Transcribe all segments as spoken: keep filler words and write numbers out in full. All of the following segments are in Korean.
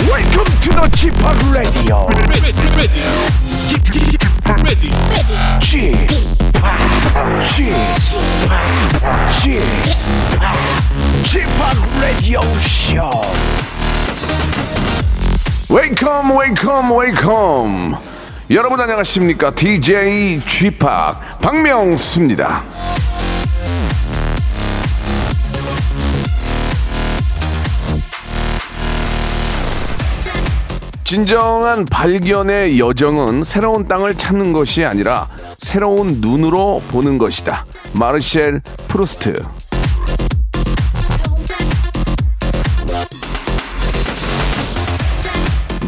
Welcome to the G-Park Radio. Ready, ready, G-Park Radio. G-Park, G-Park, G-Park, G-Park Radio Show. Welcome, welcome, welcome. 여러분 안녕하십니까? 디제이 G-Park 박명수입니다. 진정한 발견의 여정은 새로운 땅을 찾는 것이 아니라 새로운 눈으로 보는 것이다. 마르셀 프루스트.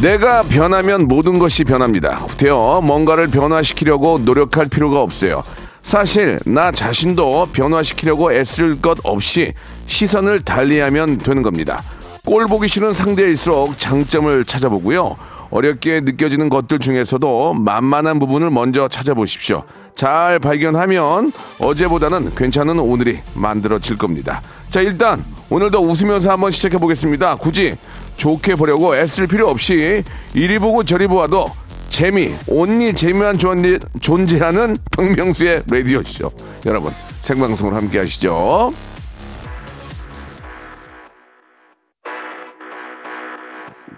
내가 변하면 모든 것이 변합니다. 되어 뭔가를 변화시키려고 노력할 필요가 없어요. 사실 나 자신도 변화시키려고 애쓸 것 없이 시선을 달리하면 되는 겁니다. 꼴 보기 싫은 상대일수록 장점을 찾아보고요. 어렵게 느껴지는 것들 중에서도 만만한 부분을 먼저 찾아보십시오. 잘 발견하면 어제보다는 괜찮은 오늘이 만들어질 겁니다. 자, 일단 오늘도 웃으면서 한번 시작해보겠습니다. 굳이 좋게 보려고 애쓸 필요 없이 이리 보고 저리 보아도 재미, 온리 재미만 존재, 존재하는 박명수의 라디오쇼. 여러분 생방송으로 함께 하시죠.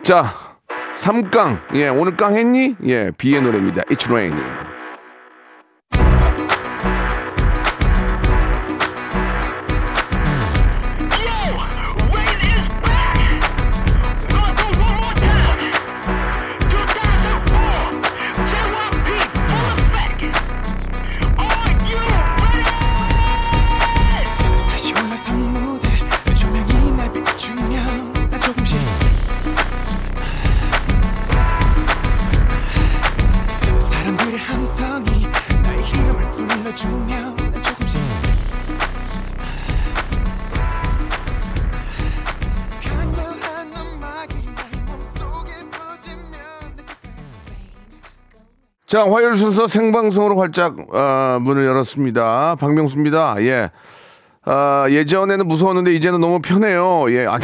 자, 삼 강. 예, 오늘 깡 했니? 예, 비의 노래입니다. It's raining. 자, 화요일 순서 생방송으로 활짝 어, 문을 열었습니다. 박명수입니다. 예, 어, 예전에는 무서웠는데 이제는 너무 편해요. 예, 아니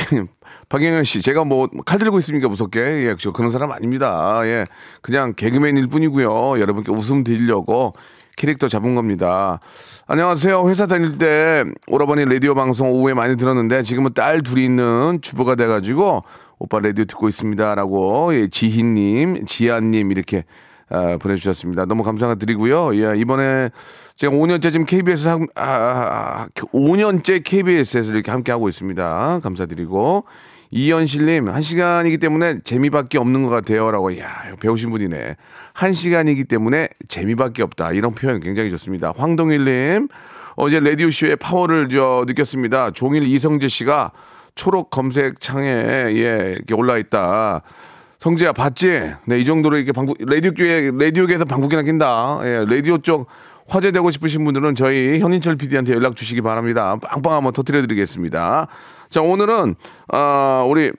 박영현 씨, 제가 뭐 칼 들고 있습니까 무섭게? 예, 저 그런 사람 아닙니다. 예, 그냥 개그맨일 뿐이고요. 여러분께 웃음 드리려고 캐릭터 잡은 겁니다. 안녕하세요. 회사 다닐 때 오라버니 라디오 방송 오후에 많이 들었는데 지금은 딸 둘이 있는 주부가 돼가지고 오빠 라디오 듣고 있습니다라고 예, 지희님, 지아님 이렇게. 아, 보내주셨습니다. 너무 감사드리고요. 예, 이번에 제가 오 년째 지금 케이비에스 한, 아, 오 년째 케이비에스에서 이렇게 함께 하고 있습니다. 감사드리고 이현실님 한 시간이기 때문에 재미밖에 없는 것 같아요라고. 야, 배우신 분이네. 한 시간이기 때문에 재미밖에 없다 이런 표현 굉장히 좋습니다. 황동일님 어제 라디오 쇼의 파워를 저 느꼈습니다. 종일 이성재 씨가 초록 검색창에 예, 이렇게 올라 있다. 성재야 봤지? 네, 이 정도로 이렇게 방구, 라디오교에, 라디오계에서 방구기나 낀다. 예, 라디오 쪽 화제되고 싶으신 분들은 저희 현인철 피디한테 연락 주시기 바랍니다. 빵빵 한번 터뜨려드리겠습니다. 자, 오늘은, 어, 우리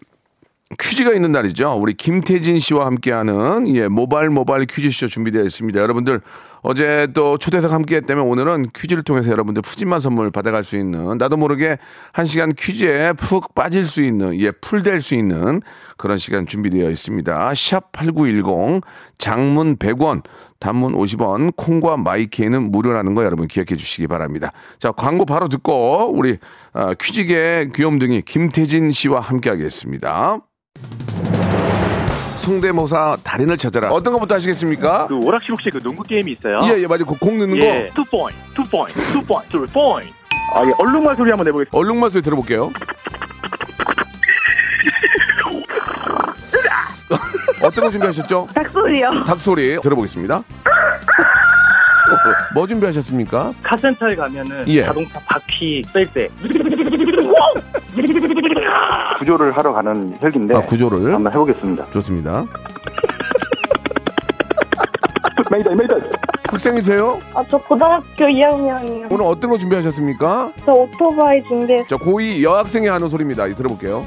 퀴즈가 있는 날이죠. 우리 김태진 씨와 함께하는, 예, 모발 모발 퀴즈쇼 준비되어 있습니다. 여러분들, 어제 또 초대석 함께 했다면 오늘은 퀴즈를 통해서 여러분들 푸짐한 선물 받아갈 수 있는, 나도 모르게 한 시간 퀴즈에 푹 빠질 수 있는, 예, 풀될 수 있는 그런 시간 준비되어 있습니다. 샵팔구일공, 장문 백 원, 단문 오십 원, 콩과 마이키에는 무료라는 거 여러분 기억해 주시기 바랍니다. 자, 광고 바로 듣고 우리 어, 퀴즈계 귀염둥이 김태진 씨와 함께 하겠습니다. 성대모사 달인을 찾아라. 어떤 것부터 하시겠습니까? 그 오락실 혹시 그 농구 게임이 있어요? 예예 예, 맞아요. 그 공 넣는 예. 거. 투 포인트, 투 포인트, 투 포인트, 투 포인트. 아, 예. 얼룩말 소리 한번 내보겠습니다. 얼룩말 소리 들어볼게요. 어떤 거 준비하셨죠? 닭소리요. 닭소리 들어보겠습니다. 뭐 준비하셨습니까? 카센터에 가면은 예. 자동차 바퀴 뺄 때 구조를 하러 가는 헬기인데 아, 구조를 한번 해보겠습니다. 좋습니다. 메이데이 메이데이. 학생이세요? 아, 저 고등학교 이 학년이요. 오늘 어떤 거 준비하셨습니까? 저 오토바이 준비했어요. 저 고이 여학생이 하는 소리입니다. 들어볼게요.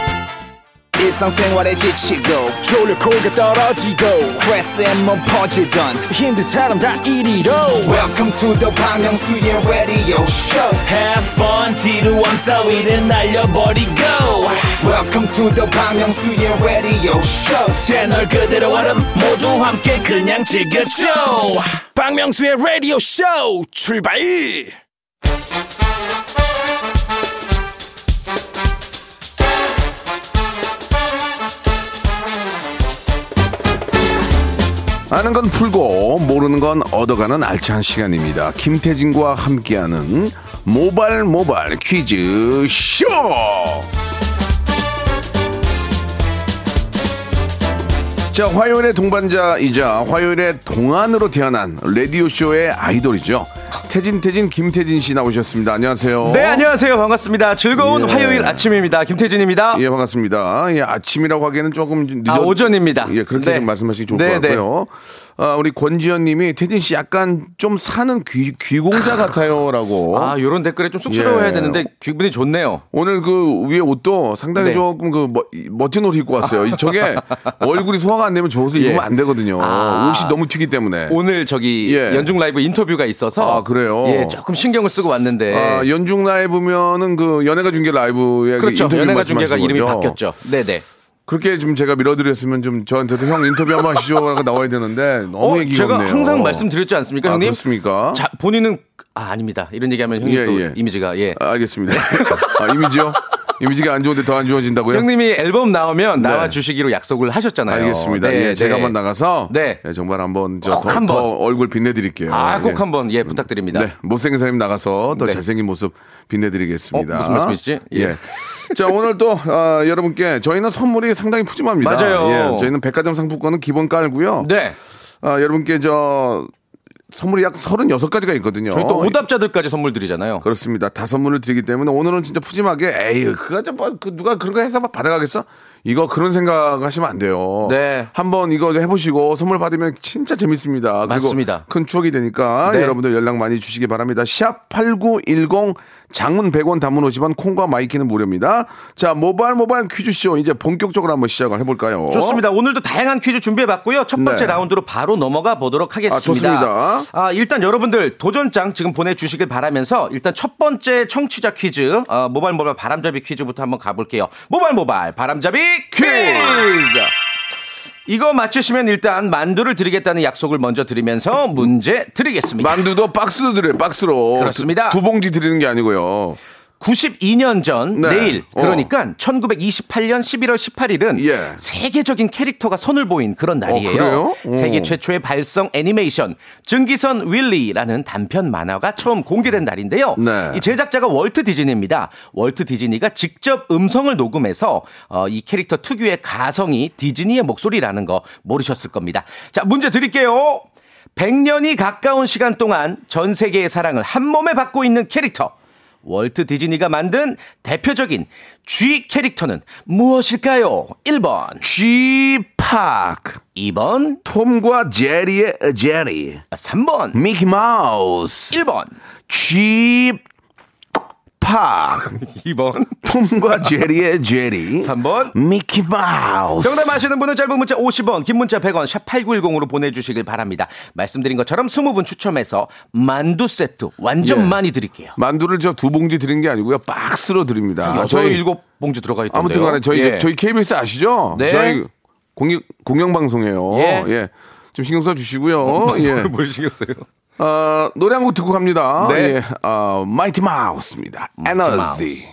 일상생활에 지치고 졸려 코가 떨어지고 스트레스에 몸 퍼지던 힘든 사람 다 이리로 Welcome to the 박명수의 radio show. Have fun. 지루한 따위를 날려버리고 Welcome to the 박명수의 radio show. 채널 그대로 얼음 모두 함께 그냥 즐겨줘. 박명수의 radio show 출발. 아는 건 풀고 모르는 건 얻어가는 알찬 시간입니다. 김태진과 함께하는 모발 모발 퀴즈 쇼. 자, 화요일의 동반자이자 화요일의 동안으로 태어난 라디오 쇼의 아이돌이죠. 태진 태진 김태진 씨 나오셨습니다. 안녕하세요. 네, 안녕하세요. 반갑습니다. 즐거운 예. 화요일 아침입니다. 김태진입니다. 예, 반갑습니다. 예, 아침이라고 하기에는 조금 늦어. 아, 오전입니다. 예, 그렇게 네. 좀 말씀하시기 좋을 네, 것 같고요. 네. 아, 우리 권지현 님이 태진 씨 약간 좀 사는 귀, 귀공자 같아요라고. 아, 요런 댓글에 좀 쑥스러워해야 예. 되는데 기분이 좋네요. 오늘 그 위에 옷도 상당히 네. 조금 그 멋, 멋진 옷 입고 왔어요. 저게 얼굴이 소화가 안 되면 저 옷을 예. 입으면 안 되거든요. 아, 옷이 너무 튀기 때문에. 오늘 저기 예. 연중 라이브 인터뷰가 있어서 아, 그래. 예, 조금 신경을 쓰고 왔는데. 아, 연중 라이브면은 그 연예가 중계 라이브의 그렇죠. 인터뷰 연예가 중계가 이름이 바뀌었죠. 네네. 그렇게 좀 제가 밀어드렸으면 좀 저한테도 형 인터뷰 한번 하시죠라고 나와야 되는데 너무 어, 얘기가 없네요. 제가 항상 말씀드렸지 않습니까, 아, 형님? 그렇습니까? 자, 본인은 아, 아닙니다. 이런 얘기하면 형님 예, 또 예. 이미지가 예. 아, 알겠습니다. 아, 이미지요? 이미지가 안 좋은데 더 안 좋아진다고요? 형님이 앨범 나오면 네. 나와 주시기로 약속을 하셨잖아요. 알겠습니다. 네, 예, 제가 네. 한번 나가서 네. 예, 정말 한번 저 더, 한 번. 더 얼굴 빛내드릴게요. 아, 꼭 예. 한번 예 부탁드립니다. 네, 못생긴 사람이 나가서 더 네. 잘생긴 모습 빛내드리겠습니다. 어, 무슨 말씀이시지? 예. 예. 자, 오늘 또 어, 여러분께 저희는 선물이 상당히 푸짐합니다. 맞아요. 예, 저희는 백화점 상품권은 기본 깔고요. 네. 아, 여러분께 저 선물이 약 서른여섯 가지가 있거든요. 저희 또 오답자들까지 선물 드리잖아요. 그렇습니다. 다 선물을 드리기 때문에 오늘은 진짜 푸짐하게 에이 그거 좀 그 누가 그런 거 해서 받아가겠어? 이거 그런 생각 하시면 안 돼요. 네. 한번 이거 해보시고 선물 받으면 진짜 재밌습니다. 맞습니다. 그리고 큰 추억이 되니까 네. 여러분들 연락 많이 주시기 바랍니다. 샵 팔구일공 장문 백 원 단문 오십 원 콩과 마이키는 무료입니다. 자, 모바일 모바일 퀴즈쇼 이제 본격적으로 한번 시작을 해볼까요? 좋습니다. 오늘도 다양한 퀴즈 준비해봤고요. 첫 번째 네. 라운드로 바로 넘어가 보도록 하겠습니다. 아, 좋습니다. 아, 일단 여러분들 도전장 지금 보내주시길 바라면서 일단 첫 번째 청취자 퀴즈 어, 모바일 모바일 바람잡이 퀴즈부터 한번 가볼게요. 모바일 모바일 바람잡이 퀴즈. 이거 맞추시면 일단 만두를 드리겠다는 약속을 먼저 드리면서 문제 드리겠습니다. 만두도 박스로 드려요. 박스로. 그렇습니다. 두, 두 봉지 드리는 게 아니고요. 구십이 년 전 네. 내일 그러니까 어. 천구백이십팔 년 십일월 십팔일은 예. 세계적인 캐릭터가 선을 보인 그런 날이에요. 어, 세계 최초의 발성 애니메이션 증기선 윌리라는 단편 만화가 처음 공개된 날인데요. 네. 이 제작자가 월트 디즈니입니다. 월트 디즈니가 직접 음성을 녹음해서 어, 이 캐릭터 특유의 가성이 디즈니의 목소리라는 거 모르셨을 겁니다. 자, 문제 드릴게요. 백 년이 가까운 시간 동안 전 세계의 사랑을 한 몸에 받고 있는 캐릭터 월트 디즈니가 만든 대표적인 G 캐릭터는 무엇일까요? 일 번 G-Park, 이 번 톰과 제리의 제리, 삼 번 미키마우스, 일 번 G-Park, 이 번 톰과 제리의 제리, 삼 번 미키마우스. 정답 아시는 분은 짧은 문자 오십 원, 긴 문자 백 원, 샵 팔구일공으로 보내주시길 바랍니다. 말씀드린 것처럼 이십 분 추첨해서 만두 세트 완전 예. 많이 드릴게요. 만두를 저 두 봉지 드린 게 아니고요. 박스로 드립니다. 여섯, 저희 일곱 봉지 들어가 있던데요. 아무튼 간에 저희, 예. 저희 케이비에스 아시죠? 네. 저희 공익, 공영방송이에요. 예. 예. 좀 신경 써주시고요. 뭘, 예. 뭘 신경 써요? 어, 노래 한 곡 듣고 갑니다. 네. 예. 어, 마이티 마우스입니다. 에너지.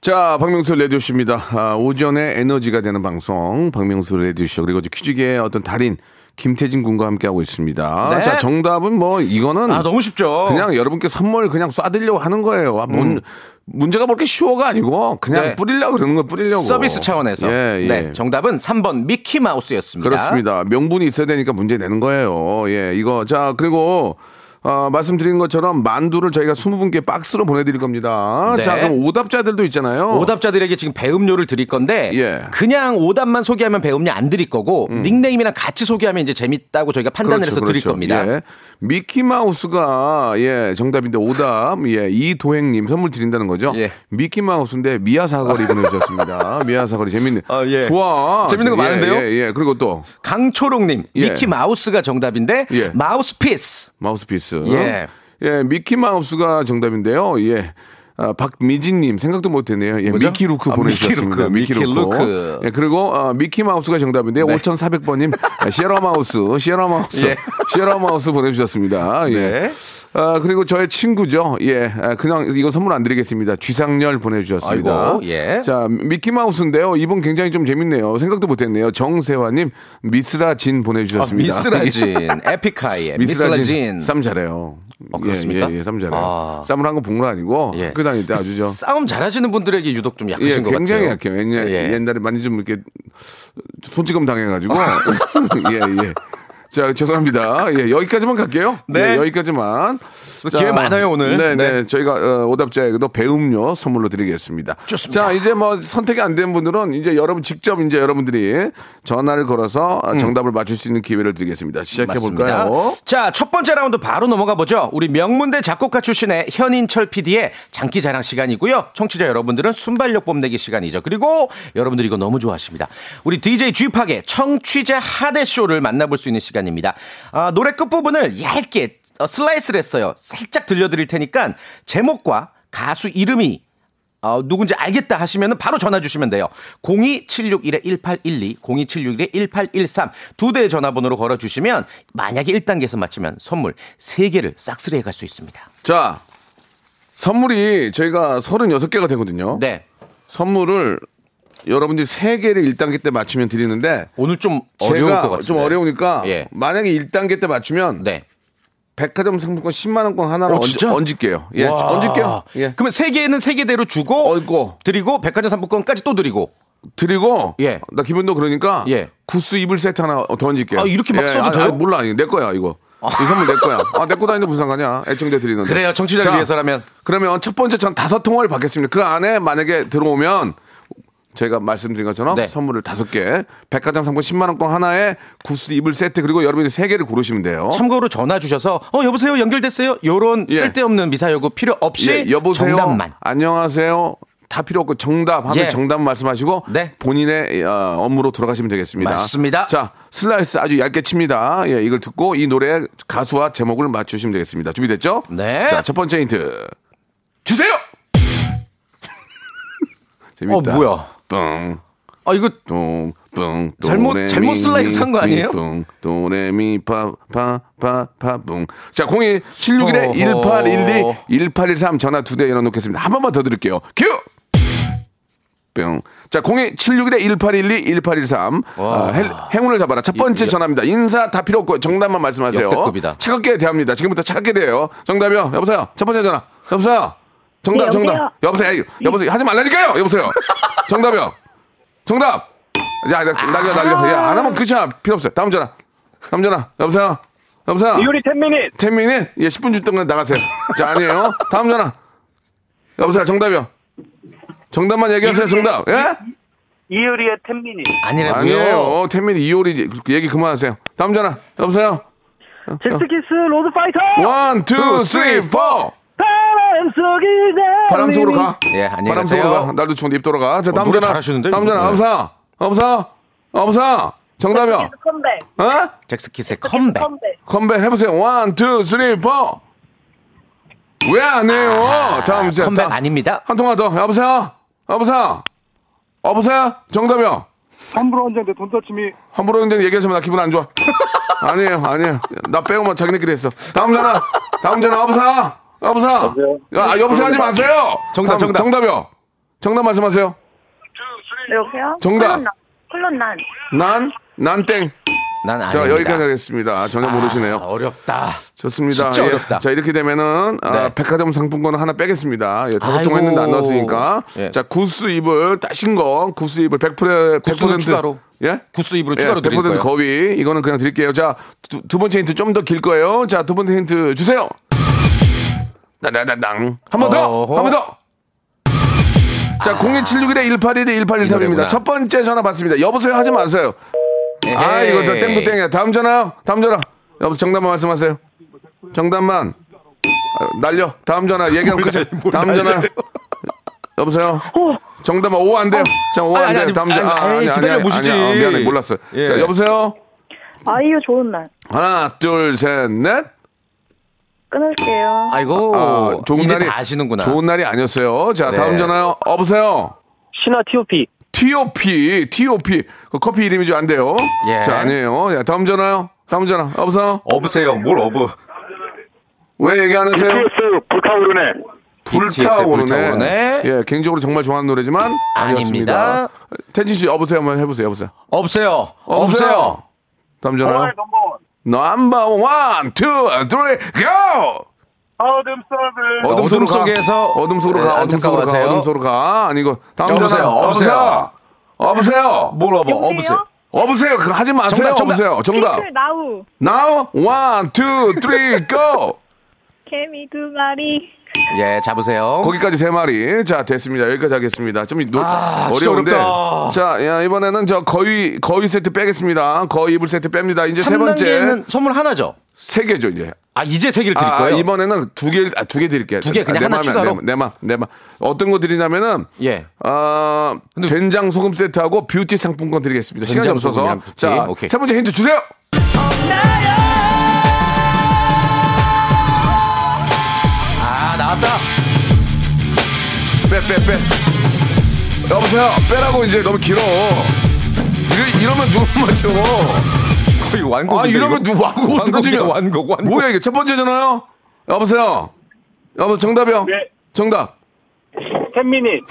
자, 박명수 라디오쇼입니다. 아, 오전에 에너지가 되는 방송 박명수 라디오쇼. 그리고 퀴즈계의 어떤 달인 김태진 군과 함께하고 있습니다. 네. 자, 정답은 뭐 이거는 아, 너무 쉽죠. 그냥 여러분께 선물 그냥 쏴드리려고 하는 거예요. 아, 문, 음. 문제가 그렇게 쉬워가 아니고 그냥 네. 뿌리려고 그러는 거 뿌리려고. 서비스 차원에서. 예, 예. 네, 정답은 삼 번 미키마우스였습니다. 그렇습니다. 명분이 있어야 되니까 문제 내는 거예요. 예, 이거. 자, 그리고 어, 말씀드린 것처럼 만두를 저희가 스무 분께 박스로 보내드릴 겁니다. 네. 자, 그럼 오답자들도 있잖아요. 오답자들에게 지금 배음료를 드릴 건데 예. 그냥 오답만 소개하면 배음료 안 드릴 거고 음. 닉네임이랑 같이 소개하면 이제 재밌다고 저희가 판단을 그렇죠, 해서 그렇죠. 드릴 겁니다. 예. 미키마우스가 예 정답인데 오답 예 이도행님 선물 드린다는 거죠. 예. 미키마우스인데 미아사거리 보내주셨습니다. 미아사거리 재밌네. 어, 예. 좋아. 재밌는 거 많은데요. 예, 예, 예. 그리고 또 강초롱님 예. 미키마우스가 정답인데 예. 마우스피스. 마우스피스. 예. 예, 미키마우스가 정답인데요. 예. 아, 박미진님 생각도 못했네요. 예, 미키루크 아, 보내주셨습니다. 미키루크. 미키루크. 미키루크. 예, 그리고 아, 미키마우스가 정답인데요. 네. 오천사백 번님 시에라마우스. 시에라마우스. 예. 시에라마우스 보내주셨습니다. 예. 네. 아, 그리고 저의 친구죠. 예. 아, 그냥 이거 선물 안 드리겠습니다. 쥐상렬 보내주셨습니다. 아이고, 예. 자, 미키마우스인데요. 이분 굉장히 좀 재밌네요. 생각도 못했네요. 정세화님, 미스라진 보내주셨습니다. 아, 미스라진. 에픽하이의 미스라진. 쌈 잘해요. 어, 그렇습니까? 예, 예, 예, 쌈 잘해요. 아. 쌈을 한 건 본 건 아니고. 예. 그 다닐 때 아주죠. 싸움 잘하시는 분들에게 유독 좀 약하신 예, 것 같아요. 굉장히 약해요. 옛날, 예. 옛날에 많이 좀 이렇게 손찌검 당해가지고. 예, 예. 자, 죄송합니다. 예, 여기까지만 갈게요. 네. 네 여기까지만. 자, 기회 많아요, 오늘. 네네. 네. 저희가 어, 오답자에게도 배음료 선물로 드리겠습니다. 좋습니다. 자, 이제 뭐 선택이 안 된 분들은 이제 여러분 직접 이제 여러분들이 전화를 걸어서 음. 정답을 맞출 수 있는 기회를 드리겠습니다. 시작해볼까요? 맞습니다. 자, 첫 번째 라운드 바로 넘어가 보죠. 우리 명문대 작곡가 출신의 현인철 피디의 장기 자랑 시간이고요. 청취자 여러분들은 순발력 뽐내기 시간이죠. 그리고 여러분들 이거 너무 좋아하십니다. 우리 디제이 G-Park의 청취자 하대쇼를 만나볼 수 있는 시간 입니다. 아, 노래 끝부분을 얇게 슬라이스를 했어요. 살짝 들려드릴 테니까 제목과 가수 이름이 어, 누군지 알겠다 하시면 바로 전화 주시면 돼요. 공이 칠육일 일팔일이, 공이 칠육일 일팔일삼 두 대의 전화번호로 걸어주시면 만약에 일 단계에서 맞추면 선물 세 개를 싹쓸이 해갈 수 있습니다. 자, 선물이 저희가 서른여섯 개가 되거든요. 네. 선물을 여러분들이 세 개를 일 단계 때 맞추면 드리는데 오늘 좀 어려울 것 같아요. 좀 어려우니까 예. 만약에 일 단계 때 맞추면 네. 백화점 상품권 십만 원권 하나를 오, 얹, 얹을게요. 예, 와. 얹을게요. 예. 그러면 세 개는 세 개대로 주고 얹고 드리고 백화점 상품권까지 또 드리고 드리고 예. 나 기분도 그러니까 예. 구스 이불 세트 하나 더 얹을게요. 아, 이렇게 막 예. 써도 아, 돼요? 아, 몰라. 내 거야, 이거. 이 선물 내 거야. 아, 내 거 다니는데 무슨 상관이야. 애청자 드리는데. 그래요. 정치자를 자, 위해서라면. 그러면 첫 번째 전 다섯 통화를 받겠습니다. 그 안에 만약에 들어오면 저희가 말씀드린 것처럼 네. 선물을 다섯 개, 백화점 상품 십만 원권 하나에 구스 이불 세트 그리고 여러분이 세 개를 고르시면 돼요. 참고로 전화 주셔서 어 여보세요 연결됐어요? 요런 예. 쓸데없는 미사여구 필요 없이 예. 여보세요, 정답만. 안녕하세요. 다 필요 없고 정답 하면 예. 정답 말씀하시고 네. 본인의 어, 업무로 돌아가시면 되겠습니다. 맞습니다. 자, 슬라이스 아주 얇게 칩니다. 예, 이걸 듣고 이 노래 가수와 제목을 맞추시면 되겠습니다. 준비됐죠? 네. 자, 첫 번째 힌트 주세요. 재밌다. 어 뭐야? 뿡. 아 이거 뿡, 뿡, 잘못 잘못 슬라이스 한 거 아니에요? 뿡, 도레미 파파파파뿡. 자 공이 칠육일에 일팔일이 일팔일삼 전화 두 대 열어놓겠습니다. 한 번만 더 드릴게요. 큐. 뿅. 자 공이 칠육일에 일팔일이 일팔일삼 아, 행, 행운을 잡아라. 첫 번째 예, 예. 전화입니다. 인사 다 필요 없고 정답만 말씀하세요. 역대급이다. 차갑게 대합니다. 지금부터 차갑게 대해요. 정답이요. 여보세요. 첫 번째 전화. 여보세요. 정답, 네, 정답. 여보세요. 여보세요. 하지 말라니까요. 여보세요. 정답이요. 정답. 야, 날려, 날려. 야, 안 하면 그치야. 필요 없어요. 다음 전화. 다음 전화. 여보세요. 여보세요. 이효리 텐 미닛. 텐 미닛? 예, 십 분 줄 동안 나가세요. 자, 아니에요. 다음 전화. 여보세요. 정답이요. 정답만 얘기하세요. 정답. 예? 이효리의 텐 미닛. 아니라고요. 아니에요. 텐 미닛 이효리 얘기 그만하세요. 다음 전화. 여보세요. 제트키스 로드 파이터. 원, 투, 쓰리, 포. 바람 속으로 가. 예, 안녕히 바람 가세요. 속으로 가. 날도 추운데 입 돌아가. 자, 다음 어, 전화. 잘하시는데, 다음 전화. 아무사. 아무사. 아무사. 정답이요. 어? 잭스키스의 컴백. 컴백. 컴백 해보세요. 원, 투, 쓰리, 포. 왜 안 해요? 아, 다음 전화. 컴백 다, 아닙니다. 한 통화 더. 여보세요. 여보세요. 여보세요. 정답이요. 함부로 언젠데 돈 떨침이. 함부로 언젠데 얘기하시면 나 기분 안 좋아. 아니에요, 아니에요. 나 빼고만 자기네끼리 했어. 다음 전화. 다음 전화. 여보세요. 여보세요. 아, 여보세요 하지 마세요. 정답, 정답. 정답이요. 정답 말씀하세요. 여보세요. 정답. 콜론 난. 난? 난 땡. 난 아닙니다. 자, 여기까지 하겠습니다. 전혀 아, 모르시네요. 어렵다. 좋습니다. 진짜 어렵다. 예. 자, 이렇게 되면은 네. 아, 백화점 상품권 하나 빼겠습니다. 예, 다섯 통 했는데 안 나왔으니까. 예. 자, 구스 이불 따신 거, 구스 이불 백 퍼센트 구스 추가로. 예? 구스 이불 추가로 예, 드릴 거예요. 백 퍼센트 거위. 이거는 그냥 드릴게요. 자, 두, 두 번째 힌트 좀 더 길 거예요. 자, 두 번째 힌트 주세요. 나나나낭. 한 번 더. 한 번 더. 자, 아. 공이칠육일에 일팔일에 일팔일삼입니다. 첫 번째 전화 받습니다. 여보세요 하지 마세요. 에헤이. 아, 이거 저 땡도 땡이야. 다음 전화요. 다음 전화. 여보세요. 정답만 말씀하세요. 정답만. 아, 날려. 다음 전화. 얘기하면 끝이야. 다음 전화. 여보세요. 정답만. 오 안 돼요. 자, 오 안 돼요. 다음 전화. 아, 아니, 기다려 보시지. 아, 미안해. 몰랐어. 예. 자, 여보세요. 아이유 좋은 날. 하나, 둘, 셋, 넷. 끊을게요. 아이고, 아, 좋은 날이 아시는구나. 좋은 날이 아니었어요. 자, 네. 다음 전화요. 여보세요. 신화 티오피. 티오피, 티오피. 커피 이름이죠, 안 돼요. 예. 자, 아니에요. 야, 다음 전화요. 다음 전화. 여보세요. 여보세요. 뭘 여보? 왜 얘기 안 하세요? 비티에스 불타오르네. 불타오르네. 불타오르네. 예, 개인적으로 정말 좋아하는 노래지만 아니었습니다. 태진 씨, 여보세요 한번 해보세요. 여보세요. 없어요. 없어요. 다음 전화요. 넘버 원, 투, 쓰리, 고! 어둠 속을 어둠, 어둠 속에서 어둠 속으로 가. 어둠 속으로 가. 어둠 속으로 가. 아니고 다음 전화. 어보세요. 어보세요. 뭘 어보? 어보세요. 어보세요. 그거 하지 마세요. 어보세요. 정답. 나우. 나우. 원, 투, 쓰리, 고. 개미 두 마리. 예, 잡으세요. 거기까지 세 마리. 자, 됐습니다. 여기까지 하겠습니다. 좀 노, 아, 어려운데. 자, 야, 이번에는 저 거위 거위 세트 빼겠습니다. 거위 이불 세트 뺍니다. 이제 세 번째는 선물 하나죠. 세 개죠, 이제. 아, 이제 세 개를 드릴 아, 거예요. 이번에는 두 개, 아, 두 개 드릴게요. 두 개 그냥 내 하나 추가로. 내 맘, 내 맘. 어떤 거 드리냐면은 예. 아, 어, 된장 소금 세트하고 뷰티 상품권 드리겠습니다. 시간이 없어서. 자, 오케이. 세 번째 힌트 주세요. 나왔다. 빼, 빼, 빼. 여보세요. 빼라고 이제 너무 길어. 이러, 이러면 누구 맞죠? 거의 완곡. 아, 이러면 누구 완곡. 완곡이야, 완곡, 완곡. 뭐야, 이게 첫 번째잖아요? 여보세요. 여보, 정답이요? 네. 정답. 텐미닛.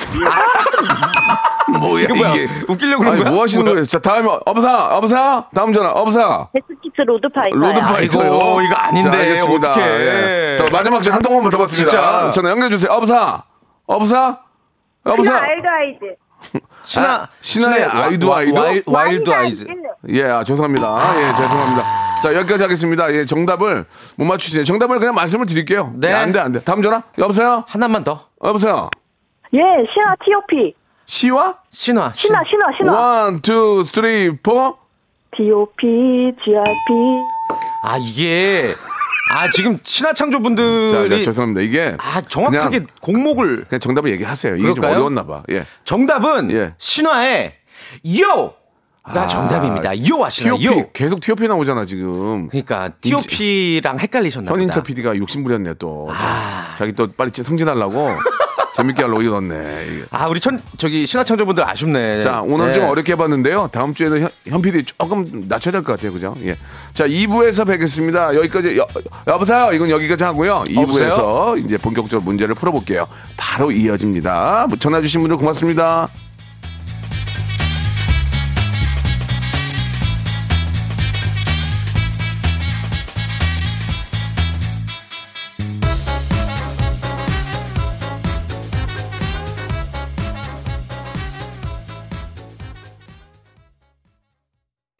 뭐야, 이게. 뭐야? 웃기려고 그러는 거야? 뭐 하시는 거예요? 자, 다음에, 여보세요. 여보세요. 다음 전화, 여보세요. 데스키트 로드파이. 로드파이터요. 이거, 이거 아닌데. 자, 어떡해. 예. 자, 마지막 한 통만 더 봤습니다. 전화 연결해주세요. 여보세요. 여보세요. 여보세요. 아이도 아이즈. 신화, 신화의 아이도 아이도? 와일드 아이즈. 예, 아, 죄송합니다. 아. 예, 죄송합니다. 자, 여기까지 하겠습니다. 예, 정답을 못 맞추시네요. 정답을 그냥 말씀을 드릴게요. 네. 예, 안 돼, 안 돼. 다음 전화, 여보세요. 하나만 더. 여보세요. 예, 신화 티오피. 시와? 신화. 신화, 신화, 신화. 일, 이, 삼, 사. 디오피, 지알피. 아, 이게. 아, 지금 신화 창조분들이. 자, 자, 죄송합니다. 이게. 아, 정확하게 그냥, 공목을. 그냥 정답을 얘기하세요. 이게 그럴까요? 좀 어려웠나봐. 예. 정답은. 예. 신화의 요! 가 아, 정답입니다. 요 아시나요? 티오피, 요. 계속 티오피 나오잖아 지금. 그러니까 티오피랑 헷갈리셨나 보다. 현인철 피디가 욕심부렸네 또. 아. 자기 또 빨리 승진하려고. 재밌게 하려고 이러네. 아, 우리 천, 저기 신화창조분들 아쉽네. 자, 오늘 네. 좀 어렵게 해봤는데요. 다음 주에는 현, 현 피디 조금 낮춰야 될 것 같아요. 그죠? 예. 자, 이 부에서 뵙겠습니다. 여기까지, 여, 여보세요? 이건 여기까지 하고요. 이 부에서 이제 본격적으로 문제를 풀어볼게요. 바로 이어집니다. 전화주신 분들 고맙습니다.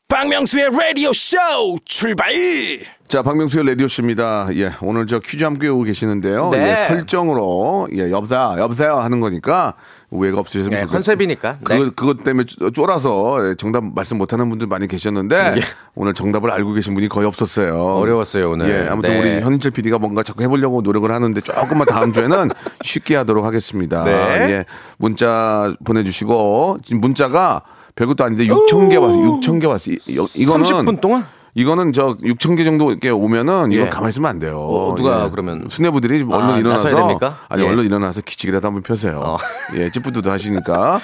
박명수의 라디오 쇼 출발! 자, 박명수의 라디오 쇼입니다. 예, 오늘 저 퀴즈 함께 오고 계시는데요. 네. 예, 설정으로 예, 여보세요, 여보세요 하는 거니까 오해가 없으셨으면 좋겠습니다. 네, 컨셉이니까. 그 네. 그것 때문에 쫄아서 정답 말씀 못하는 분들 많이 계셨는데 예. 오늘 정답을 알고 계신 분이 거의 없었어요. 어려웠어요 오늘. 예, 아무튼 네. 우리 현인철 피디가 뭔가 자꾸 해보려고 노력을 하는데 조금만 다음 주에는 쉽게 하도록 하겠습니다. 네. 예, 문자 보내주시고 지금 문자가 별것도 아닌데 육천 개 왔어요. 육천 개 왔어요. 이거는 삼십 분 동안? 이거는 저 육천 개 정도 이렇게 오면은 이거 예. 가만히 있으면 안 돼요. 어, 누가 예. 그러면 수뇌부들이 얼른 아, 일어나서 아니 예. 얼른 일어나서 기치기라도 한번 펴세요. 어. 예, 찌뿌드도 하시니까.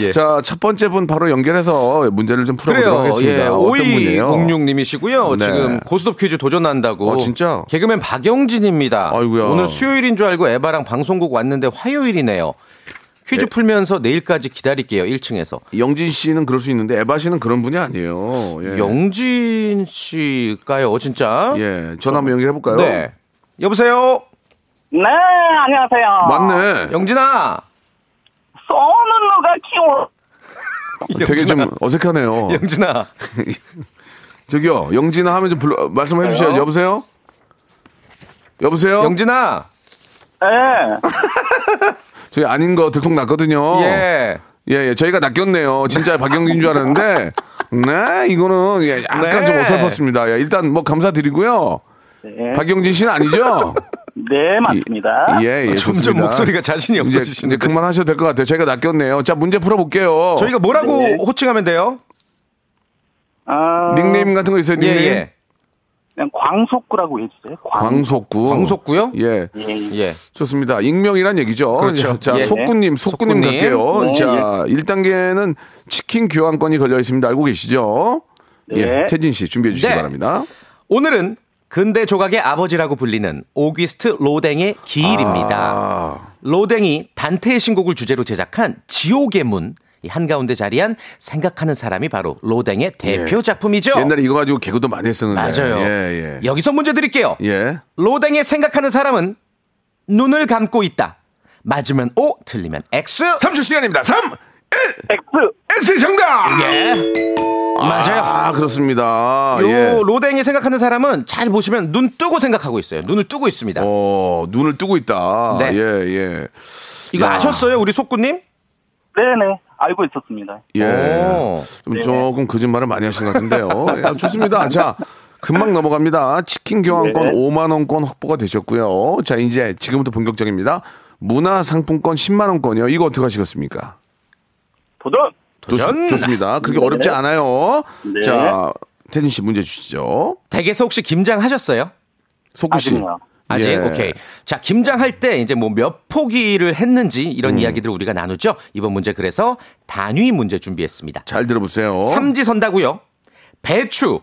예. 자, 첫 번째 분 바로 연결해서 문제를 좀 풀어보도록 하겠습니다. 예. 어떤 분이에요? 오이공육님이시고요. 네. 지금 고스톱 퀴즈 도전한다고. 어, 진짜? 개그맨 박영진입니다. 아이고야. 오늘 수요일인 줄 알고 에바랑 방송국 왔는데 화요일이네요. 퀴즈 네. 풀면서 내일까지 기다릴게요. 일 층에서. 영진 씨는 그럴 수 있는데 에바 씨는 그런 분이 아니에요. 예. 영진 씨일까요? 진짜. 예. 전화 한번 연결해 볼까요? 네. 여보세요. 네, 안녕하세요. 맞네. 영진아. 쏘는 누가 키워. 되게 좀 어색하네요. 영진아. 저기요. 영진아 하면 좀 불러, 말씀해 주셔야죠. 여보세요? 여보세요? 영진아. 예. 네. 저희 아닌 거 들통 났거든요. 예. 예, 예. 저희가 낚였네요. 진짜 박영진 줄 알았는데. 네, 이거는 예, 약간 네. 좀 어설펐습니다. 예, 일단 뭐 감사드리고요. 네. 박영진 씨는 아니죠? 네, 맞습니다. 예, 예. 점점 목소리가 자신이 없어지시는데. 이제 그만하셔도 될 것 같아요. 저희가 낚였네요. 자, 문제 풀어볼게요. 저희가 뭐라고 네. 호칭하면 돼요? 아... 닉네임 같은 거 있어요? 닉네임? 예, 예. 그냥 광속구라고 해주세요. 광... 광속구. 광속구요? 예. 예. 예. 좋습니다. 익명이란 얘기죠. 그렇죠. 자, 예. 속구님, 속구님, 속구님 갈게요. 네. 자, 예. 일 단계는 치킨 교환권이 걸려 있습니다. 알고 계시죠? 네. 예. 태진 씨 준비해 주시기 네. 바랍니다. 오늘은 근대 조각의 아버지라고 불리는 오귀스트 로댕의 기일입니다. 아. 로댕이 단테의 신곡을 주제로 제작한 지옥의 문. 이 한가운데 자리한 생각하는 사람이 바로 로댕의 대표 예. 작품이죠. 옛날에 이거 가지고 개그도 많이 했었는데. 맞아요. 예, 예. 여기서 문제 드릴게요. 예. 로댕의 생각하는 사람은 눈을 감고 있다. 맞으면 O, 틀리면 X. 삼 초 시간입니다. 삼, 일, X. X 정답. 예. 맞아요. 아, 그렇습니다. 요 예. 로댕이 생각하는 사람은 잘 보시면 눈 뜨고 생각하고 있어요. 눈을 뜨고 있습니다. 어, 눈을 뜨고 있다. 네. 예, 예. 이거 야. 아셨어요, 우리 속구님? 네네. 알고 있었습니다. 예. 좀 조금 거짓말을 많이 하신 것 같은데요. 예, 좋습니다. 자, 금방 넘어갑니다. 치킨 교환권 네네. 오만 원권 확보가 되셨고요. 자, 이제 지금부터 본격적입니다. 문화상품권 십만 원권이요. 이거 어떻게 하시겠습니까? 도전! 도전! 좋습니다. 그렇게 네네. 어렵지 않아요. 네네. 자, 태진 씨 문제 주시죠. 댁에서 혹시 김장하셨어요? 속구 씨. 아직요. 아직? 예. 오케이. 자, 김장할 때 이제 뭐 몇 포기를 했는지 이런 음. 이야기들을 우리가 나누죠. 이번 문제 그래서 단위 문제 준비했습니다. 잘 들어보세요. 삼지선다고요. 배추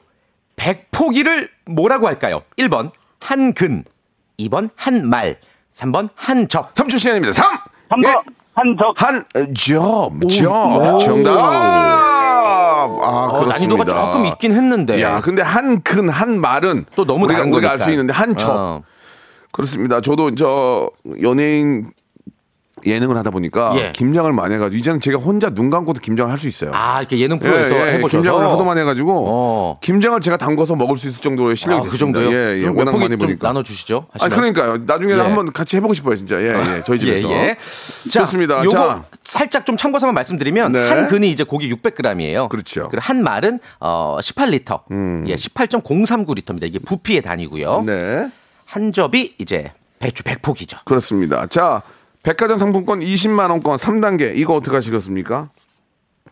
백 포기를 뭐라고 할까요? 일 번 한근, 이 번 한말, 삼 번 한접. 삼 초 시간입니다. 삼! 삼 번 예. 한적. 한접. 접. 정답. 아, 어, 난이도가 조금 있긴 했는데. 야, 근데 한근, 한말은 또 너무 우리가, 우리가 알 수 있는데 한접. 어. 그렇습니다. 저도 저 연예인 예능을 하다 보니까 예. 김장을 많이 해가지고 이제는 제가 혼자 눈 감고도 김장을 할 수 있어요. 아, 이렇게 예능 프로에서 예, 예, 해보셔서 김장을 하도 많이 해가지고 어. 김장을 제가 담궈서 먹을 수 있을 정도의 실력이 아, 그 정도요. 예, 예. 워낙 많이 보니까 나눠 주시죠. 아, 그러니까요. 나중에 예. 한번 같이 해보고 싶어요, 진짜. 예, 예. 저희 집에서. 예, 예. 자, 좋습니다. 요거 자, 살짝 좀 참고서만 말씀드리면 네. 한 근이 이제 고기 육백 그램이에요. 그렇죠. 그리고 한 말은 어, 십팔 리터, 음. 예, 십팔 점 공삼구 리터입니다. 이게 부피의 단위고요. 네. 한 접이 이제 배추 백 포기죠. 그렇습니다. 자, 백화점 상품권 이십만 원권 삼 단계. 이거 어떻게 하시겠습니까?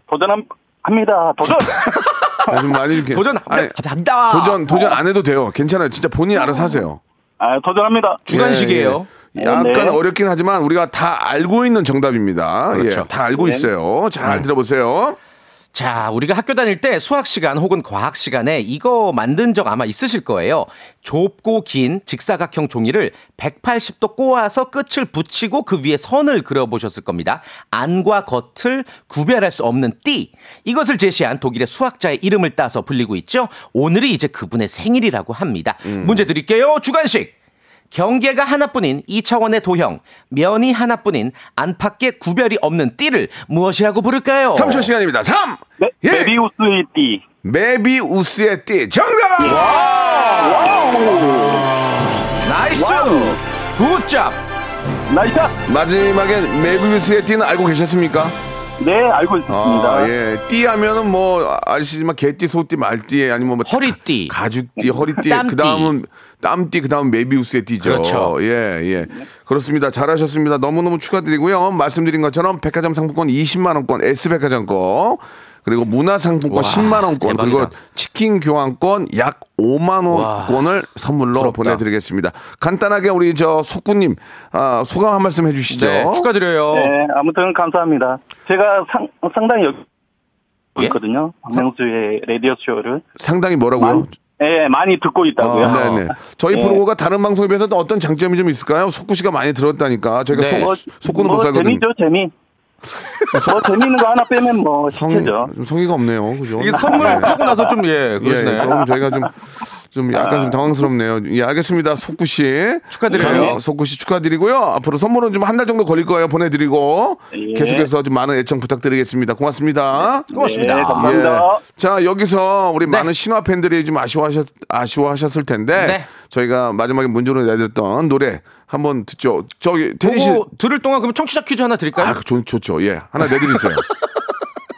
도전합니다. 도전! 아, 좀 많이 이렇게. 도전! 아니, 간다! 도전, 도전 안 해도 돼요. 괜찮아요. 진짜 본인이 알아서 하세요. 아, 도전합니다. 주관식이에요. 예, 예. 약간 네. 어렵긴 하지만 우리가 다 알고 있는 정답입니다. 그렇죠. 예, 다 알고 네. 있어요. 잘 네. 들어보세요. 자, 우리가 학교 다닐 때 수학 시간 혹은 과학 시간에 이거 만든 적 아마 있으실 거예요. 좁고 긴 직사각형 종이를 백팔십 도 꼬아서 끝을 붙이고 그 위에 선을 그려보셨을 겁니다. 안과 겉을 구별할 수 없는 띠. 이것을 제시한 독일의 수학자의 이름을 따서 불리고 있죠. 오늘이 이제 그분의 생일이라고 합니다. 음. 문제 드릴게요. 주관식. 경계가 하나뿐인 이 차원의 도형, 면이 하나뿐인 안팎에 구별이 없는 띠를 무엇이라고 부를까요? 삼 초 시간입니다. 삼! 네, 예. 메비우스의 띠. 메비우스의 띠. 정답! 와우! 와우! 나이스! 굿잡! 나이스! 마지막에 메비우스의 띠는 알고 계셨습니까? 네, 알고 있습니다. 아, 예. 띠 하면은 뭐, 아시지만, 개띠, 소띠, 말띠, 아니면 뭐, 허리띠. 가죽띠, 허리띠. 그 다음은, 땀띠, 그 다음은 메비우스의 띠죠. 그렇죠. 예, 예. 그렇습니다. 잘하셨습니다. 너무너무 축하드리고요. 말씀드린 것처럼, 백화점 상품권 이십만 원권, S백화점권, 그리고 문화상품권 십만 원권, 대박이다. 그리고 치킨 교환권 약 오만 원권을 선물로 부럽다. 보내드리겠습니다. 간단하게 우리 저 속구님 아, 소감 한 말씀 해주시죠. 네, 축하드려요. 네, 아무튼 감사합니다. 제가 상, 상당히 여기 예? 있거든요. 박명수의 라디오 쇼를 상당히 뭐라고요? 네, 많이 듣고 있다고요. 아, 네네. 저희 네. 프로가 다른 방송에 비해서 어떤 장점이 좀 있을까요? 속구 씨가 많이 들었다니까 저희가 네. 속, 속구는 뭐, 못 살거든요. 재미죠, 재미. 더 재미있는 거 하나 빼면 뭐 쉽죠. 성의가 없네요, 그죠? 이게 선물 네. 타고 나서 좀 예, 그러시네. 예, 좀 저희가 좀. 좀 약간 아. 좀 당황스럽네요. 예, 알겠습니다. 속구 씨. 축하드려요. 네. 속구 씨 축하드리고요. 앞으로 선물은 좀 한 달 정도 걸릴 거예요. 보내드리고. 예. 계속해서 좀 많은 애청 부탁드리겠습니다. 고맙습니다. 네. 고맙습니다. 네, 감사합니다. 예. 자, 여기서 우리 네. 많은 신화 팬들이 좀 아쉬워하셨, 아쉬워하셨을 텐데. 네. 저희가 마지막에 문제로 내드렸던 노래 한번 듣죠. 저기, 태진 씨. 들을 동안 그럼 청취자 퀴즈 하나 드릴까요? 아, 좋, 좋죠. 예. 하나 내드리세요.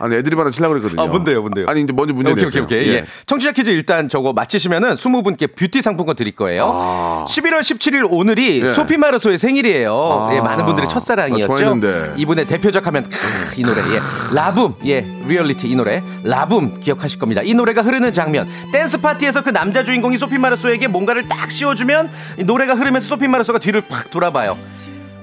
아니 애드립 하나 치려고 그랬거든요. 아, 뭔데요, 뭔데요? 아니, 이제 먼저 문제 냈어요. 오케이, 오케이, 오케이. 예. 예. 청취자 퀴즈 일단 저거 맞히시면은 이십 분께 뷰티 상품권 드릴 거예요. 아. 십일월 십칠일 오늘이 예. 소피 마르소의 생일이에요. 아. 예, 많은 분들의 첫사랑이었죠. 아, 좋아했는데. 이분의 대표작 하면 크, 이 노래. 예. 라붐. 예. 리얼리티 이 노래. 라붐 기억하실 겁니다. 이 노래가 흐르는 장면. 댄스 파티에서 그 남자 주인공이 소피 마르소에게 뭔가를 딱 씌워 주면 이 노래가 흐르면서 소피 마르소가 뒤를 팍 돌아봐요.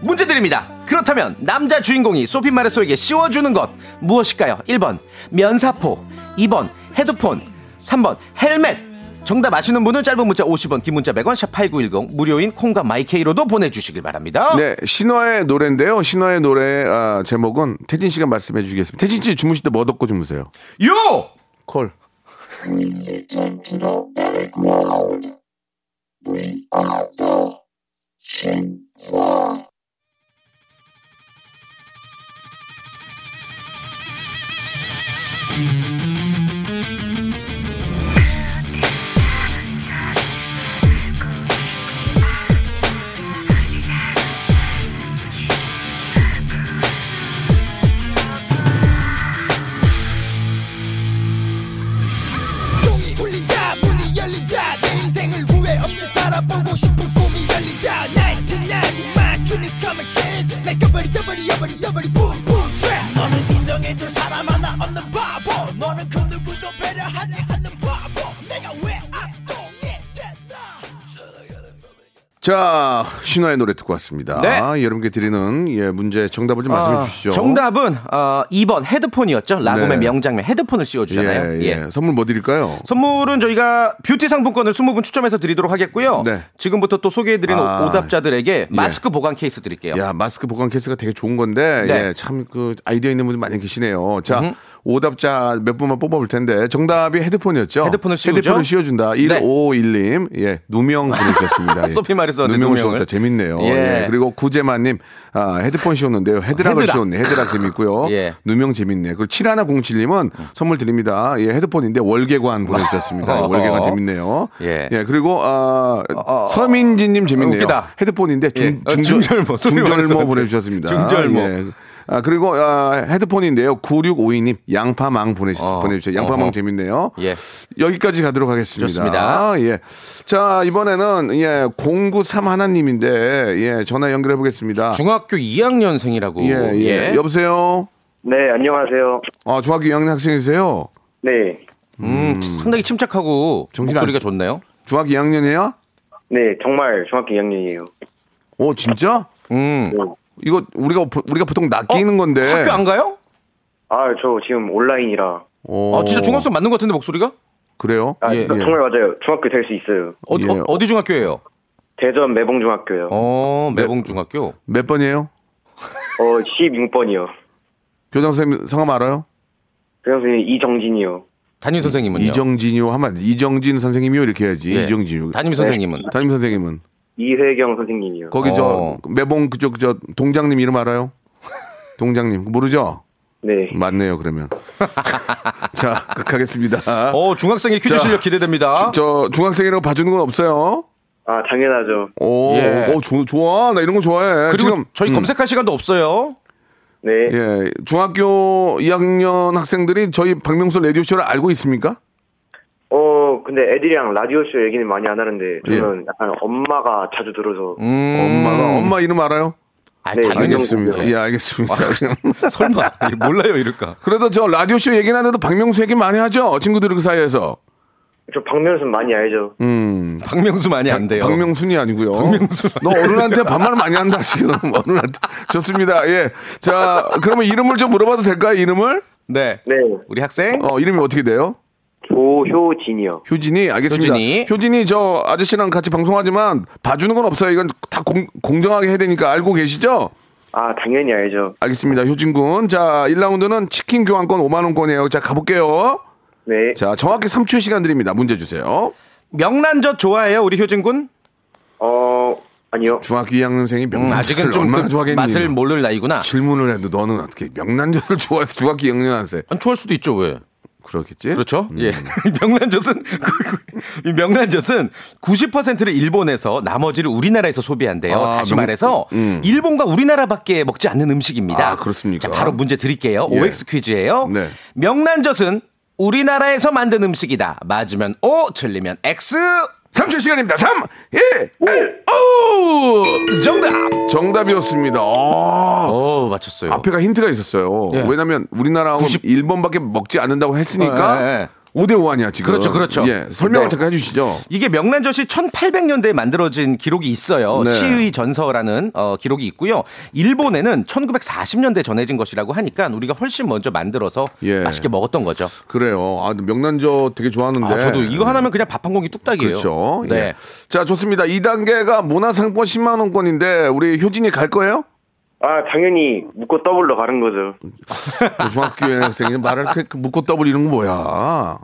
문제 드립니다. 그렇다면 남자 주인공이 소피 마르소에게 씌워주는 것 무엇일까요? 일 번 면사포, 이 번 헤드폰, 삼 번 헬멧. 정답 아시는 분은 짧은 문자 오십 원, 긴 문자 백 원, 샵팔구일공 무료인 콩과 마이케이로도 보내주시길 바랍니다. 네, 신화의 노래인데요. 신화의 노래 아, 제목은 태진 씨가 말씀해 주시겠습니다. 태진 씨 주무실 때 뭐 덮고 주무세요? 요! 콜. 종이 울린다 문이 열린다 내 인생을 후회 없이 살아보고 싶은 꿈이 열린다 나이트나잇 my dream is coming kid like a buddy buddy buddy buddy boom boom trap 너는 인정해줄 사람 하나 없는 바보 너는 그 누구도 배려하지 않는 바보 내가 왜 자, 신화의 노래 듣고 왔습니다. 네. 아, 여러분께 드리는 예, 문제 정답을 좀 아, 말씀해 주시죠. 정답은 어, 이 번 헤드폰이었죠. 라붐의 네. 명장면 헤드폰을 씌워주잖아요. 예, 예. 예. 선물 뭐 드릴까요? 선물은 저희가 뷰티 상품권을 이십 분 추첨해서 드리도록 하겠고요. 네. 지금부터 또 소개해드리는 아, 오답자들에게 마스크 예. 보관 케이스 드릴게요. 야, 마스크 보관 케이스가 되게 좋은 건데 네. 예, 참 그 아이디어 있는 분들 많이 계시네요. 자, 음흠. 오답자 몇 분만 뽑아볼 텐데 정답이 헤드폰이었죠. 헤드폰을 씌우죠. 헤드폰을 씌워준다. 네. 일오일님 예, 누명 보내주셨습니다. 소피 마르소한테 누명을, 누명을 씌웠다. 재밌네요. 예. 예. 그리고 구재만님 아, 헤드폰 씌웠는데요. 헤드락을 헤드락. 씌웠네. 헤드락 재밌고요. 예. 누명 재밌네. 그리고 칠천백칠님은 선물 드립니다. 예, 헤드폰인데 월계관 보내주셨습니다. 월계관 재밌네요. 예. 예. 그리고 아, 어, 서민진님 재밌네요. 웃기다. 헤드폰인데 중, 예. 중절, 중절모, 중절모 보내주셨습니다. 중절모. 예. 아, 그리고, 어, 헤드폰인데요. 구육오이님, 양파망 보내주, 어, 보내주세요. 양파망 어허. 재밌네요. 예. 여기까지 가도록 하겠습니다. 좋습니다. 아, 예. 자, 이번에는, 예, 공구삼 하나님인데, 예, 전화 연결해 보겠습니다. 중학교 이 학년생이라고. 예, 예. 예. 여보세요? 네, 안녕하세요. 아, 중학교 이 학년 학생이세요? 네. 음, 음 상당히 침착하고 목소리가 안... 좋네요. 중학교 이 학년이에요? 네, 정말 중학교 이 학년이에요. 오, 진짜? 음. 네. 이거 우리가 우리가 보통 낚이는 어? 건데 학교 안 가요? 아, 저 지금 온라인이라. 어, 아, 진짜 중학생 맞는 것 같은데 목소리가? 그래요? 아, 예, 정말 예. 맞아요. 중학교 될 수 있어요. 어, 예. 어, 어디 중학교예요? 대전 매봉 중학교요. 어, 매봉 중학교. 몇 번이에요? 어, 십육 번이요. 교장 선생님 성함 알아요? 교장 선생님 이정진이요. 담임 선생님은요? 이정진이요 하면 이정진 선생님이요 이렇게 해야지. 예. 이정진이요. 담임 선생님은? 네. 담임 선생님은? 이혜경 선생님이요. 거기 저 매봉 그쪽 저 동장님 이름 알아요? 동장님 모르죠? 네. 맞네요 그러면. 자, 극하겠습니다. 어, 중학생의 퀴즈 자, 실력 기대됩니다. 주, 저 중학생이라고 봐주는 건 없어요? 아, 당연하죠. 오, 예. 오, 조, 좋아. 나 이런 거 좋아해. 그리고 지금 저희 음. 검색할 시간도 없어요. 네. 예, 중학교 이 학년 학생들이 저희 박명수 라디오 쇼를 알고 있습니까? 어, 근데 애들이랑 라디오쇼 얘기는 많이 안 하는데, 저는 예. 약간 엄마가 자주 들어서. 음~ 엄마가, 엄마 이름 알아요? 아, 네, 당연히 알겠습니다. 예, 알겠습니다. 아, 설마, 몰라요, 이럴까. 그래도 저 라디오쇼 얘기는 안 해도 박명수 얘기 많이 하죠? 친구들 그 사이에서. 저 박명수 많이 알죠. 음. 박명수 많이 안 돼요. 박명순이 아니고요. 박명수. 너 어른한테 반말 많이 한다, 지금. 어른한테. 좋습니다. 예. 자, 그러면 이름을 좀 물어봐도 될까요, 이름을? 네. 네. 우리 학생? 어, 이름이 어떻게 돼요? 조효진이요. 효진이 알겠습니다. 효진이. 효진이 저 아저씨랑 같이 방송하지만 봐주는 건 없어요. 이건 다 공, 공정하게 해야 되니까 알고 계시죠? 아, 당연히 알죠. 알겠습니다, 효진 군. 자, 일 라운드는 치킨 교환권 오만 원권이에요. 자, 가볼게요. 네. 자, 정확히 삼 초의 시간 드립니다. 문제 주세요. 명란젓 좋아해요, 우리 효진 군? 어, 아니요. 중학교 이 학년생이 명란젓을 음, 아직은 좀 얼마나 그 좋아하겠니? 맛을 모를 나이구나. 질문을 해도 너는 어떻게 명란젓을 좋아해서 중학교 이 학년한테? 안 좋아할 수도 있죠, 왜? 그렇겠지? 그렇죠. 음. 예. 명란젓은, 명란젓은 구십 퍼센트를 일본에서 나머지를 우리나라에서 소비한대요. 아, 다시 명... 말해서, 음. 일본과 우리나라밖에 먹지 않는 음식입니다. 아, 그렇습니까? 자, 바로 문제 드릴게요. 예. 오엑스 퀴즈예요. 네. 명란젓은 우리나라에서 만든 음식이다. 맞으면 O, 틀리면 X. 삼 초 시간입니다. 삼, 일, 오! 정답! 정답이었습니다. 오, 맞췄어요. 앞에가 힌트가 있었어요. 예. 왜냐면 우리나라하고 구십... 일본밖에 먹지 않는다고 했으니까. 예, 예. 오 대 오 아니야, 지금. 그렇죠, 그렇죠. 예, 설명을 네. 잠깐 해주시죠. 이게 명란젓이 천팔백 년대에 만들어진 기록이 있어요. 네. 시의 전서라는 어, 기록이 있고요. 일본에는 천구백사십 년대 전해진 것이라고 하니까 우리가 훨씬 먼저 만들어서 예. 맛있게 먹었던 거죠. 그래요. 아, 명란젓 되게 좋아하는데. 아, 저도 이거 하나면 그냥 밥 한 공기 뚝딱이에요. 그렇죠. 네. 예. 자, 좋습니다. 이 단계가 문화상품권 십만 원권인데 우리 효진이 갈 거예요? 아, 당연히 묻고 더블로 가는 거죠. 중학교 학생이 말을 묻고 더블 이런 거 뭐야?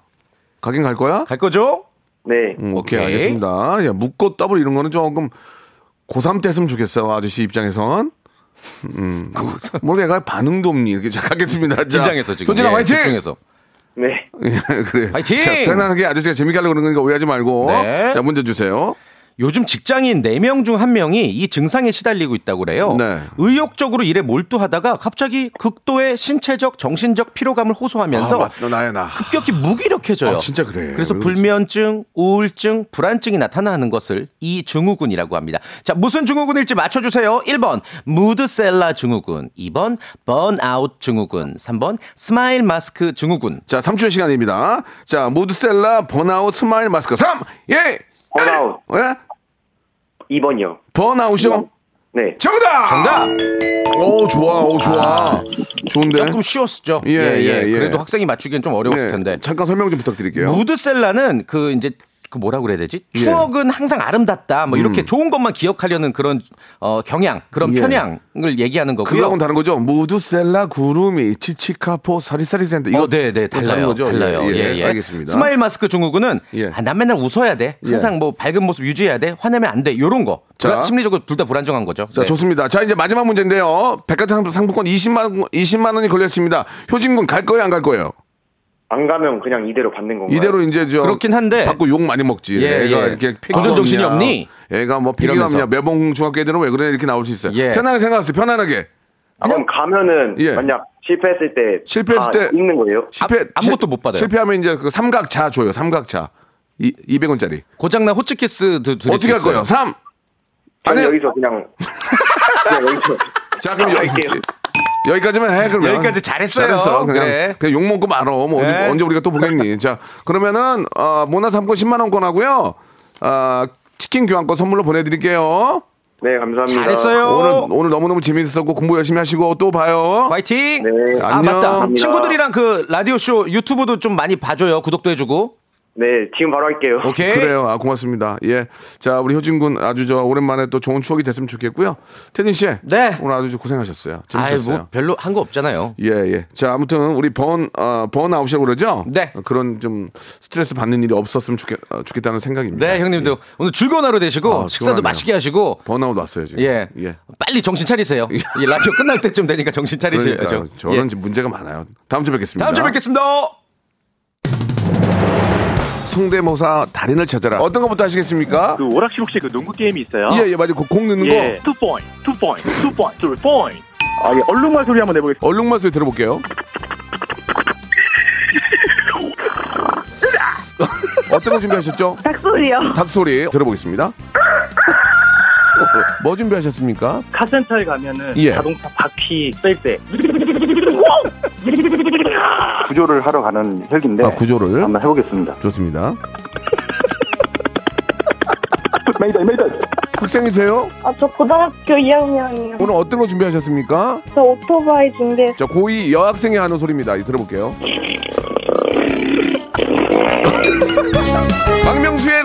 가긴 갈 거야? 갈 거죠? 네. 음, 오케이, 오케이, 알겠습니다. 야, 묻고 더블 이런 거는 조금 고삼 때 했으면 좋겠어요, 아저씨 입장에선. 음. 고삼. 모르겠어요. 반응도 없니? 이렇게 잘 가겠습니다. 긴장해서 지금. 현진아, 예, 화이팅! 집중해서. 네. 예, 그래. 화이팅! 자, 편안하게 아저씨가 재밌게 하려고 그러는 거니까 오해하지 말고. 네. 자, 문제 주세요. 요즘 직장인 네 명 중 한 명이 이 증상에 시달리고 있다고 그래요. 네. 의욕적으로 일에 몰두하다가 갑자기 극도의 신체적, 정신적 피로감을 호소하면서 아, 맞, 나야, 나. 급격히 무기력해져요. 아, 진짜 그래. 그래서 불면증, 우울증, 불안증이 나타나는 것을 이 증후군이라고 합니다. 자, 무슨 증후군일지 맞춰주세요. 일 번 무드셀라 증후군, 이 번 번아웃 증후군, 삼 번 스마일 마스크 증후군. 자, 삼 초의 시간입니다. 자, 무드셀라, 번아웃, 스마일 마스크. 삼, 일 번아웃. 예? 이 번이요. 번아웃이요? 이 번. 네. 정답! 정답! 오, 좋아, 오, 좋아. 아, 좋은데? 조금 쉬웠죠. 예, 예, 예. 예. 그래도 학생이 맞추기엔 좀 어려웠을 예. 텐데. 잠깐 설명 좀 부탁드릴게요. 무드셀라는 그 이제 그 뭐라 그래야 되지? 예. 추억은 항상 아름답다. 뭐 이렇게 음. 좋은 것만 기억하려는 그런 어, 경향, 그런 예. 편향을 얘기하는 거고요. 그거하고는 다른 거죠. 무드셀라, 구름이, 치치카포, 사리사리센터. 이거 어, 네, 네, 달라요. 거죠? 달라요. 예, 예, 예. 알겠습니다. 스마일 마스크 증후군은 예. 아, 난 맨날 웃어야 돼. 항상 예. 뭐 밝은 모습 유지해야 돼. 화내면 안 돼. 이런 거. 자, 심리적으로 둘 다 불안정한 거죠. 자, 네. 좋습니다. 자, 이제 마지막 문제인데요. 백화점 상품권 이십만 원이 걸렸습니다. 효진군 갈 거예요, 안 갈 거예요? 안 가면 그냥 이대로 받는 건가요? 이대로 이제 저 그렇긴 한데 받고 욕 많이 먹지. 예, 애가 예. 이렇게 도전 정신이 없니? 애가 뭐 폐기감이냐? 매봉 중학교 애들은 왜 그래 이렇게 나올 수 있어요. 예. 편하게 생각하세요. 편안하게. 아, 그럼 가면은 예. 만약 실패했을 때 실패했을 때 읽는 거예요? 실패 아, 아무것도 못 받아요. 실패하면 이제 그 삼각자 줘요. 삼각자 이 이백 원짜리. 고장나 호치키스 드, 드릴 어떻게 할 거예요? 삼. 아니 여기서 그냥. 그냥 여기서. 자, 그럼 여기게요. 여기까지만 해, 그러면. 여기까지 잘했어요. 잘했어. 그냥, 그래. 그냥 욕 먹고 말어. 뭐, 언제, 네. 언제 우리가 또 보겠니. 자, 그러면은, 어, 모나삼권 십만 원권 하고요. 어, 치킨 교환권 선물로 보내드릴게요. 네, 감사합니다. 잘했어요. 오늘, 오늘 너무너무 재밌었고, 공부 열심히 하시고, 또 봐요. 화이팅! 네. 안녕. 아, 맞다. 감사합니다. 친구들이랑 그 라디오쇼 유튜브도 좀 많이 봐줘요. 구독도 해주고. 네, 지금 바로 할게요. 오케이. 그래요. 아, 고맙습니다. 예. 자, 우리 효진 군 아주 저 오랜만에 또 좋은 추억이 됐으면 좋겠고요. 태진 씨. 네. 오늘 아주 고생하셨어요. 재밌었어요. 아이, 뭐 별로 한 거 없잖아요. 예, 예. 자, 아무튼 우리 번, 어, 번아웃이라고 그러죠? 네. 그런 좀 스트레스 받는 일이 없었으면 좋겠, 어, 좋겠다는 생각입니다. 네, 형님도 예. 오늘 즐거운 하루 되시고 아, 식사도 맛있게 하시고. 번아웃 왔어요, 지금. 예. 예. 빨리 정신 차리세요. 이 라디오 끝날 때쯤 되니까 정신 차리셔야죠. 그러니까, 저는 예. 문제가 많아요. 다음 주에 뵙겠습니다. 다음 주에 뵙겠습니다. 성대모사 달인을 찾아라. 어떤 것부터 하시겠습니까? 그 오락실혹시 그 농구 게임이 있어요. 예예 예, 맞아요. 그 공 넣는 예. 거. 투 포인트, 투 포인트, 투 포인트, 투 포인트. 아, 예. 얼룩말 소리 한번 내보겠습니다. 얼룩말 소리 들어볼게요. 어떤 거 준비하셨죠? 닭소리요. 닭소리 들어보겠습니다. 뭐 준비하셨습니까? 카센터에 가면은 예. 자동차 바퀴 뺄 때 구조를 하러 가는 헬기인데 아, 구조를 한번 해보겠습니다. 좋습니다. 메이데이 메이데이. 학생이세요? 아, 저 고등학교 이 학년이요. 오늘 어떤 거 준비하셨습니까? 저 오토바이 준비했어요. 저 고이 여학생이 하는 소리입니다. 들어볼게요. 박명수의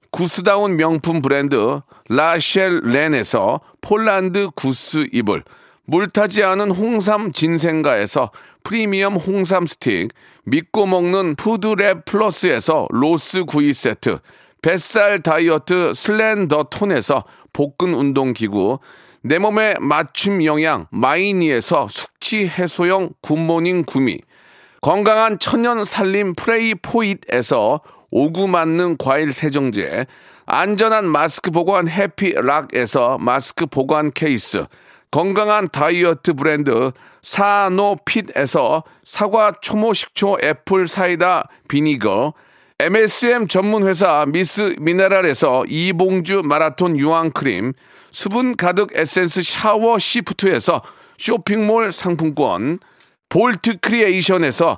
구스다운 명품 브랜드 라쉘 렌에서 폴란드 구스 이불, 물타지 않은 홍삼 진생가에서 프리미엄 홍삼 스틱, 믿고 먹는 푸드랩 플러스에서 로스 구이 세트, 뱃살 다이어트 슬렌더 톤에서 복근 운동기구, 내 몸에 맞춤 영양 마이니에서 숙취 해소용 굿모닝 구미, 건강한 천연 살림 프레이 포잇에서 오구 맞는 과일 세정제, 안전한 마스크 보관 해피락에서 마스크 보관 케이스, 건강한 다이어트 브랜드 사노핏에서 사과 초모 식초 애플 사이다 비니거, 엠에스엠 전문회사 미스 미네랄에서 이봉주 마라톤 유황크림, 수분 가득 에센스 샤워 시프트에서 쇼핑몰 상품권, 볼트 크리에이션에서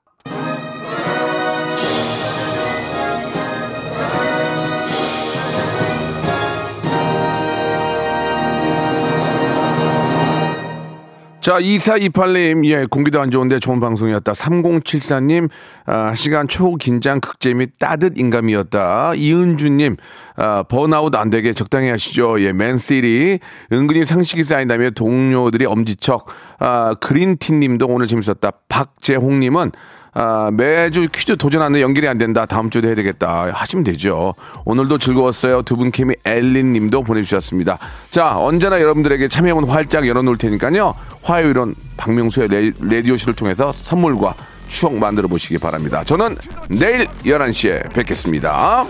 자, 이사이팔님, 예, 공기도 안 좋은데 좋은 방송이었다. 삼공칠사님, 아, 시간 초긴장 극재미 따뜻 인감이었다. 이은주님, 아, 번아웃 안 되게 적당히 하시죠. 예, 맨시리, 은근히 상식이 쌓인다며 동료들이 엄지척, 아, 그린티님도 오늘 재밌었다. 박재홍님은, 아, 매주 퀴즈 도전하는데 연결이 안 된다. 다음 주도 해야 되겠다. 하시면 되죠. 오늘도 즐거웠어요. 두 분 케미 엘린 님도 보내주셨습니다. 자, 언제나 여러분들에게 참여문 활짝 열어놓을 테니까요. 화요일은 박명수의 라디오쇼를 통해서 선물과 추억 만들어 보시기 바랍니다. 저는 내일 열한 시에 뵙겠습니다.